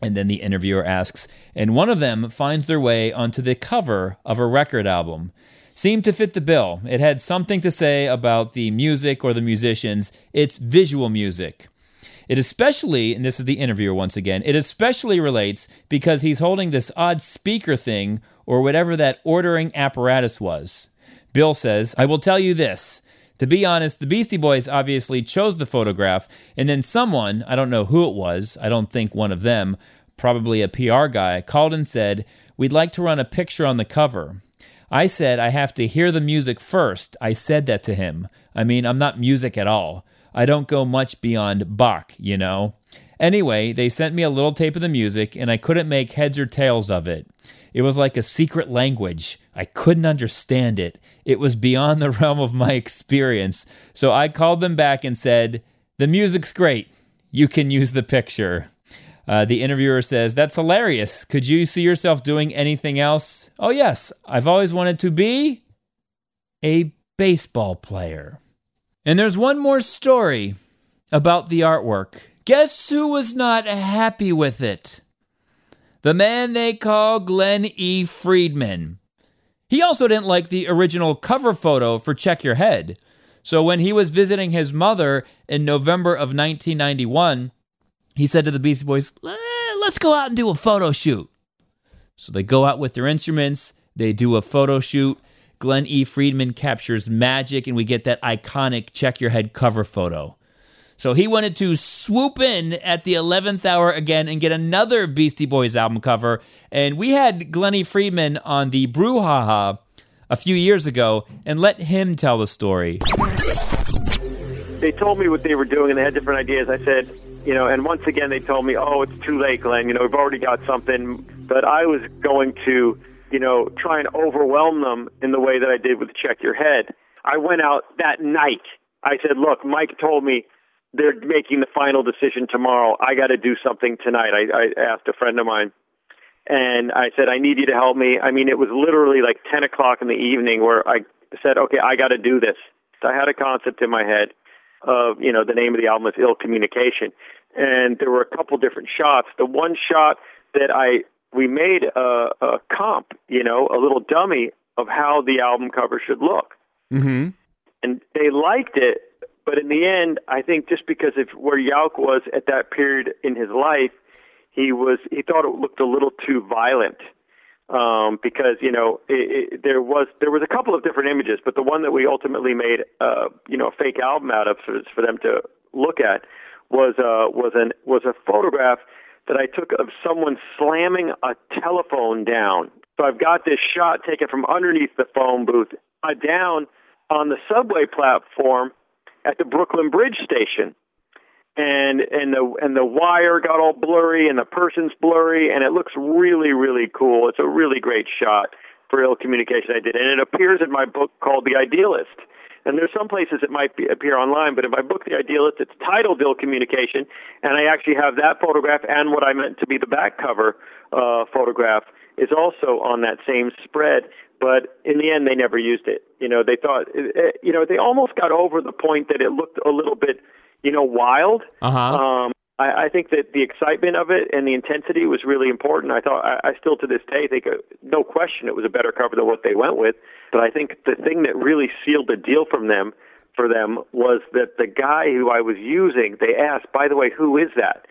And then the interviewer asks, and one of them finds their way onto the cover of a record album. Seemed to fit the bill. It had something to say about the music or the musicians. It's visual music. It especially, and this is the interviewer once again, it especially relates because he's holding this odd speaker thing or whatever that ordering apparatus was. Bill says, I will tell you this. To be honest, the Beastie Boys obviously chose the photograph, and then someone, I don't know who it was, I don't think one of them, probably a P R guy, called and said, we'd like to run a picture on the cover. I said, I have to hear the music first. I said that to him. I mean, I'm not music at all. I don't go much beyond Bach, you know. Anyway, they sent me a little tape of the music, and I couldn't make heads or tails of it. It was like a secret language. I couldn't understand it. It was beyond the realm of my experience. So I called them back and said, the music's great. You can use the picture. Uh, the interviewer says, that's hilarious. Could you see yourself doing anything else? Oh, yes. I've always wanted to be a baseball player. And there's one more story about the artwork. Guess who was not happy with it? The man they call Glenn E. Friedman. He also didn't like the original cover photo for Check Your Head. So when he was visiting his mother in November of nineteen ninety-one, he said to the Beastie Boys, let's go out and do a photo shoot. So they go out with their instruments. They do a photo shoot. Glenn E. Friedman captures magic, and we get that iconic Check Your Head cover photo. So he wanted to swoop in at the eleventh hour again and get another Beastie Boys album cover. And we had Glenn E. Friedman on the Brouhaha a few years ago, and let him tell the story. They told me what they were doing, and they had different ideas. I said, you know, and once again, they told me, oh, it's too late, Glenn. You know, we've already got something. But I was going to, you know, try and overwhelm them in the way that I did with Check Your Head. I went out that night. I said, look, Mike told me they're making the final decision tomorrow. I got to do something tonight. I, I asked a friend of mine, and I said, I need you to help me. I mean, it was literally like ten o'clock in the evening where I said, okay, I got to do this. So I had a concept in my head of, you know, the name of the album is Ill Communication. And there were a couple different shots. The one shot that I, we made a, a comp, you know, a little dummy of how the album cover should look. Mm-hmm. And they liked it, but in the end, I think just because of where Yauch was at that period in his life, he was, he thought it looked a little too violent. Um, because, you know, it, it, there was there was a couple of different images, but the one that we ultimately made, uh, you know, a fake album out of for, for them to look at was uh, was an was a photograph that I took of someone slamming a telephone down. So I've got this shot taken from underneath the phone booth uh, down on the subway platform at the Brooklyn Bridge station. And and the and the wire got all blurry and the person's blurry, and it looks really, really cool. It's a really great shot for Ill Communication I did. And it appears in my book called The Idealist. And there's some places it might be, appear online, but in my book, The Idealist, it's titled Ill Communication, and I actually have that photograph and what I meant to be the back cover uh, photograph is also on that same spread. But in the end, they never used it. You know, they thought, you know, they almost got over the point that it looked a little bit, you know, wild. Uh-huh. Um, I, I think that the excitement of it and the intensity was really important. I thought, I, I still to this day think, uh, no question, it was a better cover than what they went with. But I think the thing that really sealed the deal from them, for them, was that the guy who I was using, they asked, by the way, who is that?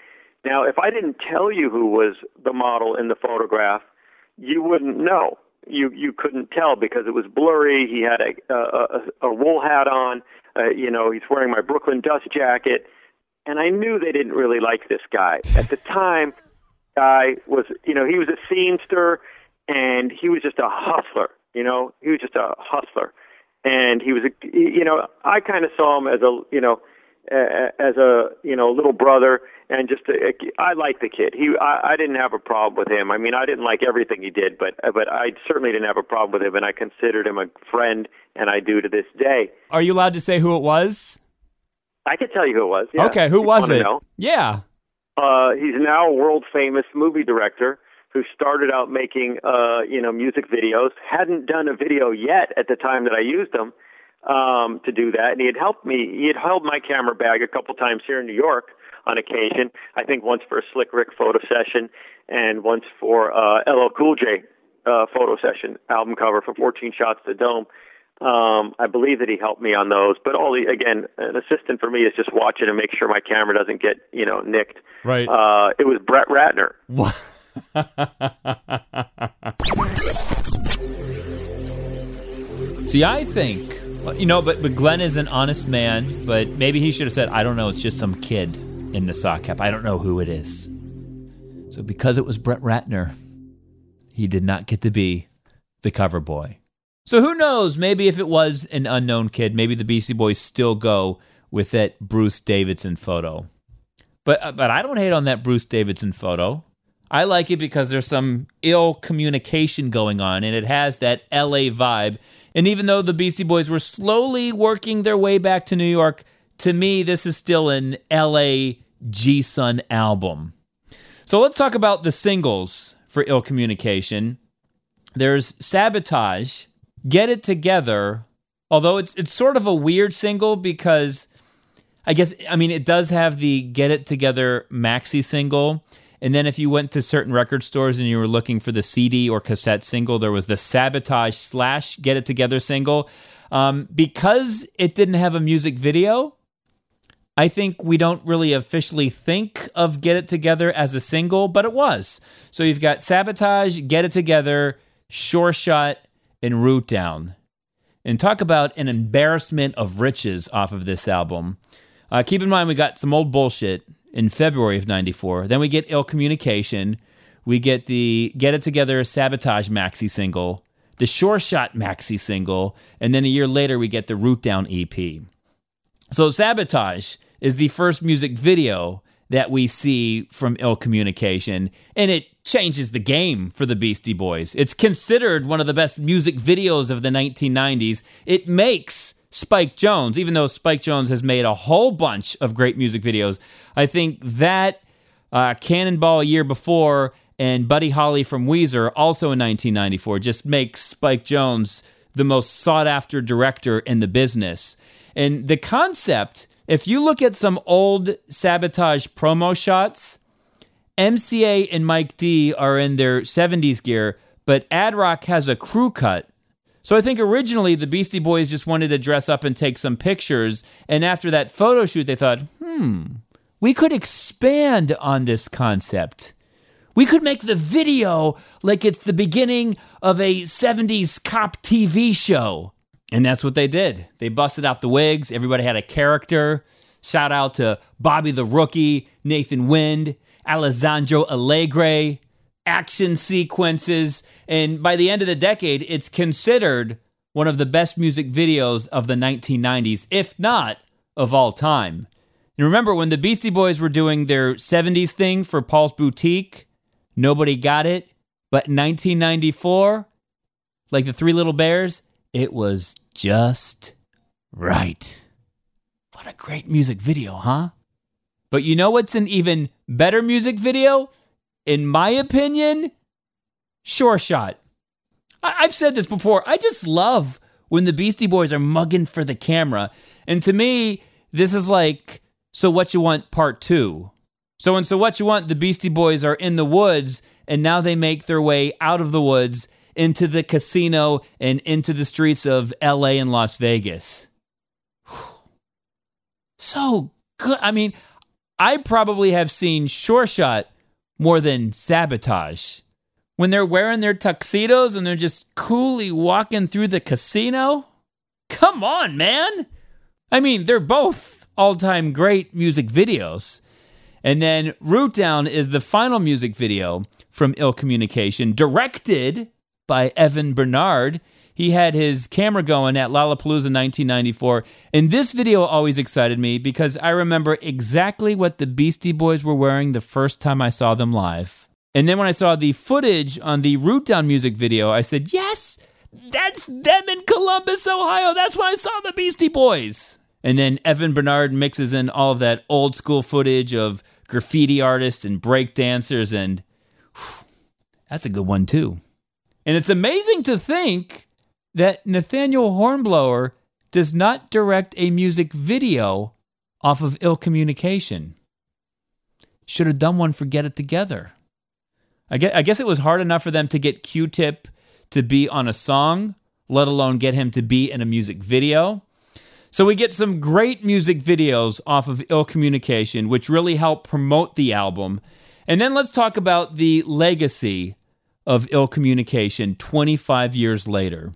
Now, if I didn't tell you who was the model in the photograph, you wouldn't know. You you couldn't tell because it was blurry. He had a a, a, a wool hat on. Uh, you know, he's wearing my Brooklyn dust jacket, and I knew they didn't really like this guy at the time. The guy was, you know, he was a scenester, and he was just a hustler. You know, he was just a hustler, and he was a, you know, I kind of saw him as a, you know, as a, you know, little brother, and just a, a, I liked the kid. He, I, I didn't have a problem with him. I mean, I didn't like everything he did, but but I certainly didn't have a problem with him, and I considered him a friend, and I do to this day. Are you allowed to say who it was? I could tell you who it was. Yeah. Okay, who was it? Know. Yeah, uh, he's now a world famous movie director who started out making uh, you know, music videos. Hadn't done a video yet at the time that I used him. Um, to do that, and he had helped me. He had held my camera bag a couple times here in New York on occasion. I think once for a Slick Rick photo session, and once for uh, L L Cool J uh, photo session album cover for fourteen Shots to Dome. Um, I believe that he helped me on those. But all the, again, an assistant for me is just watching and make sure my camera doesn't get, you know, nicked. Right. Uh, it was Brett Ratner. What? See, I think. Well, you know, but, but Glenn is an honest man, but maybe he should have said, I don't know, it's just some kid in the sock cap. I don't know who it is. So because it was Brett Ratner, he did not get to be the cover boy. So who knows, maybe if it was an unknown kid, maybe the Beastie Boys still go with that Bruce Davidson photo. But but I don't hate on that Bruce Davidson photo. I like it because there's some ill communication going on, and it has that L A vibe. And even though the Beastie Boys were slowly working their way back to New York, to me, this is still an L A. G-Sun album. So let's talk about the singles for Ill Communication. There's Sabotage, Get It Together, although it's it's sort of a weird single because, I guess, I mean, it does have the Get It Together maxi single. And then if you went to certain record stores and you were looking for the C D or cassette single, there was the Sabotage slash Get It Together single. Um, because it didn't have a music video, I think we don't really officially think of Get It Together as a single, but it was. So you've got Sabotage, Get It Together, Sure Shot, and Root Down. And talk about an embarrassment of riches off of this album. Uh, keep in mind, we got Some Old Bullshit in February of ninety-four. Then we get Ill Communication. We get the Get It Together Sabotage maxi single, the Sure Shot maxi single, and then a year later we get the Root Down E P. So Sabotage is the first music video that we see from Ill Communication, and it changes the game for the Beastie Boys. It's considered one of the best music videos of the nineteen nineties. It makes Spike Jonze, even though Spike Jonze has made a whole bunch of great music videos, I think that uh, Cannonball a year before and Buddy Holly from Weezer, also in nineteen ninety-four, just makes Spike Jonze the most sought-after director in the business. And the concept, if you look at some old Sabotage promo shots, M C A and Mike D are in their seventies gear, but Ad Rock has a crew cut. So I think originally the Beastie Boys just wanted to dress up and take some pictures. And after that photo shoot, they thought, hmm, we could expand on this concept. We could make the video like it's the beginning of a seventies cop T V show. And that's what they did. They busted out the wigs. Everybody had a character. Shout out to Bobby the Rookie, Nathan Wind, Alessandro Allegre, action sequences. And by the end of the decade, it's considered one of the best music videos of the nineteen nineties, if not of all time. And remember, when the Beastie Boys were doing their seventies thing for Paul's Boutique, nobody got it. But in nineteen ninety-four, like the Three Little Bears, it was just right. What a great music video, huh? But you know what's an even better music video? In my opinion, Sure Shot. I- I've said this before. I just love when the Beastie Boys are mugging for the camera. And to me, this is like So What You Want Part two. So in So What You Want, the Beastie Boys are in the woods, and now they make their way out of the woods into the casino and into the streets of L A and Las Vegas. So good. I mean, I probably have seen Sure Shot more than Sabotage. When they're wearing their tuxedos and they're just coolly walking through the casino. Come on, man. I mean, they're both all-time great music videos. And then Root Down is the final music video from Ill Communication, directed by Evan Bernard. He had his camera going at Lollapalooza nineteen ninety-four. And this video always excited me because I remember exactly what the Beastie Boys were wearing the first time I saw them live. And then when I saw the footage on the Root Down music video, I said, yes, that's them in Columbus, Ohio. That's when I saw the Beastie Boys. And then Evan Bernard mixes in all of that old school footage of graffiti artists and break dancers, and whew, that's a good one too. And it's amazing to think that Nathaniel Hornblower does not direct a music video off of Ill Communication. Should have done one for Get It Together. I guess, I guess it was hard enough for them to get Q-Tip to be on a song, let alone get him to be in a music video. So we get some great music videos off of Ill Communication, which really help promote the album. And then let's talk about the legacy of Ill Communication twenty-five years later.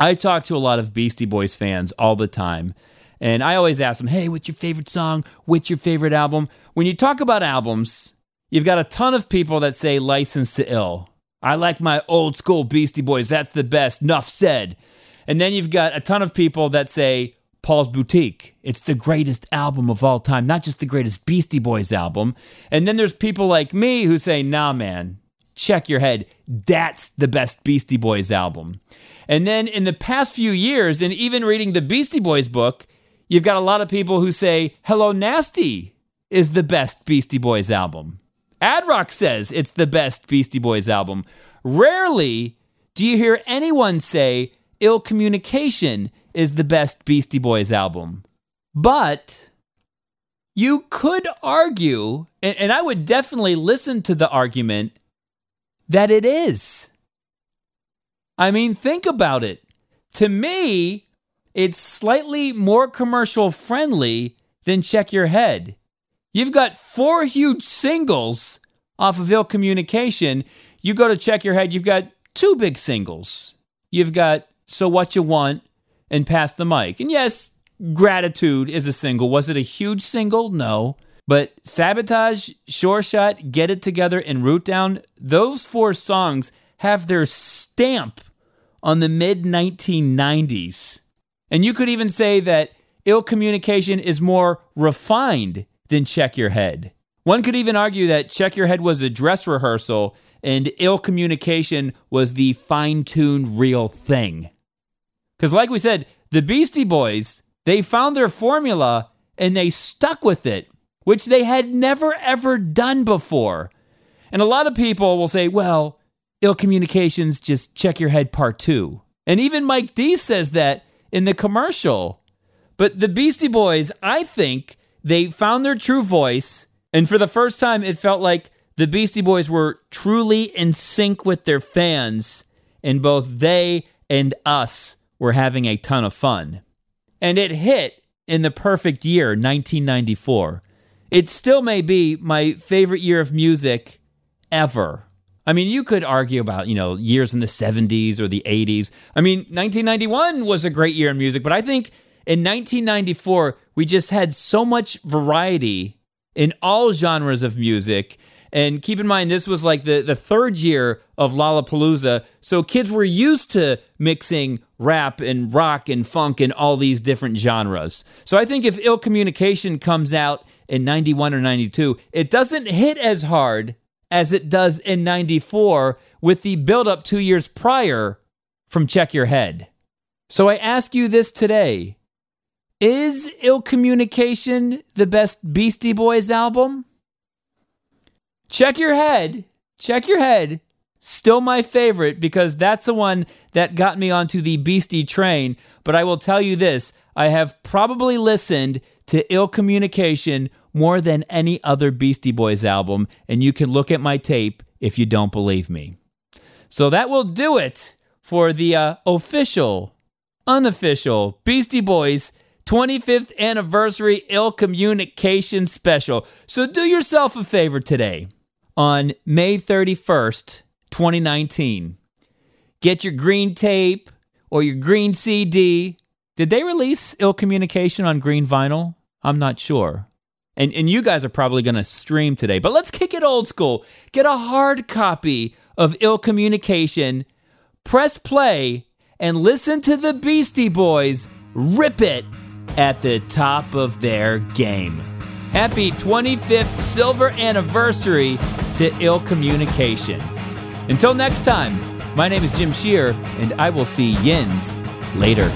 I talk to a lot of Beastie Boys fans all the time, and I always ask them, hey, what's your favorite song? What's your favorite album? When you talk about albums, you've got a ton of people that say License to Ill. I like my old school Beastie Boys. That's the best. Nuff said. And then you've got a ton of people that say Paul's Boutique. It's the greatest album of all time, not just the greatest Beastie Boys album. And then there's people like me who say, nah, man, Check Your Head. That's the best Beastie Boys album. And then in the past few years, and even reading the Beastie Boys book, you've got a lot of people who say Hello Nasty is the best Beastie Boys album. Ad Rock says it's the best Beastie Boys album. Rarely do you hear anyone say Ill Communication is the best Beastie Boys album. But you could argue, and, and I would definitely listen to the argument, that it is. I mean, think about it. To me, it's slightly more commercial friendly than Check Your Head. You've got four huge singles off of Ill Communication. You go to Check Your Head, you've got two big singles. You've got So What You Want and Pass the Mic. And yes, Gratitude is a single. Was it a huge single? No. But Sabotage, Sure Shot, Get It Together, and Root Down, those four songs have their stamp on the mid nineteen nineties. And you could even say that Ill Communication is more refined than Check Your Head. One could even argue that Check Your Head was a dress rehearsal and Ill Communication was the fine-tuned real thing. Because like we said, the Beastie Boys, they found their formula and they stuck with it, which they had never, ever done before. And a lot of people will say, well, Ill Communication's just Check Your Head Part two. And even Mike D says that in the commercial. But the Beastie Boys, I think, they found their true voice. And for the first time, it felt like the Beastie Boys were truly in sync with their fans. And both they and us were having a ton of fun. And it hit in the perfect year, nineteen ninety-four. It still may be my favorite year of music ever. I mean, you could argue about, you know, years in the seventies or the eighties. I mean, nineteen ninety-one was a great year in music, but I think in nineteen ninety-four, we just had so much variety in all genres of music. And keep in mind, this was like the, the third year of Lollapalooza, so kids were used to mixing rap and rock and funk and all these different genres. So I think if Ill Communication comes out in ninety-one or ninety-two, it doesn't hit as hard as it does in ninety-four with the build-up two years prior from Check Your Head. So I ask you this today. Is Ill Communication the best Beastie Boys album? Check Your Head, Check Your Head, still my favorite, because that's the one that got me onto the Beastie train. But I will tell you this, I have probably listened to Ill Communication more than any other Beastie Boys album, and you can look at my tape if you don't believe me. So that will do it for the uh, official, unofficial Beastie Boys twenty-fifth Anniversary Ill Communication Special. So do yourself a favor today. On May thirty-first, twenty nineteen. Get your green tape or your green C D. Did they release Ill Communication on green vinyl? I'm not sure. And and you guys are probably going to stream today. But let's kick it old school. Get a hard copy of Ill Communication. Press play and listen to the Beastie Boys rip it at the top of their game. Happy twenty-fifth silver anniversary to Ill Communication. Until next time, my name is Jim Shear, and I will see yins later.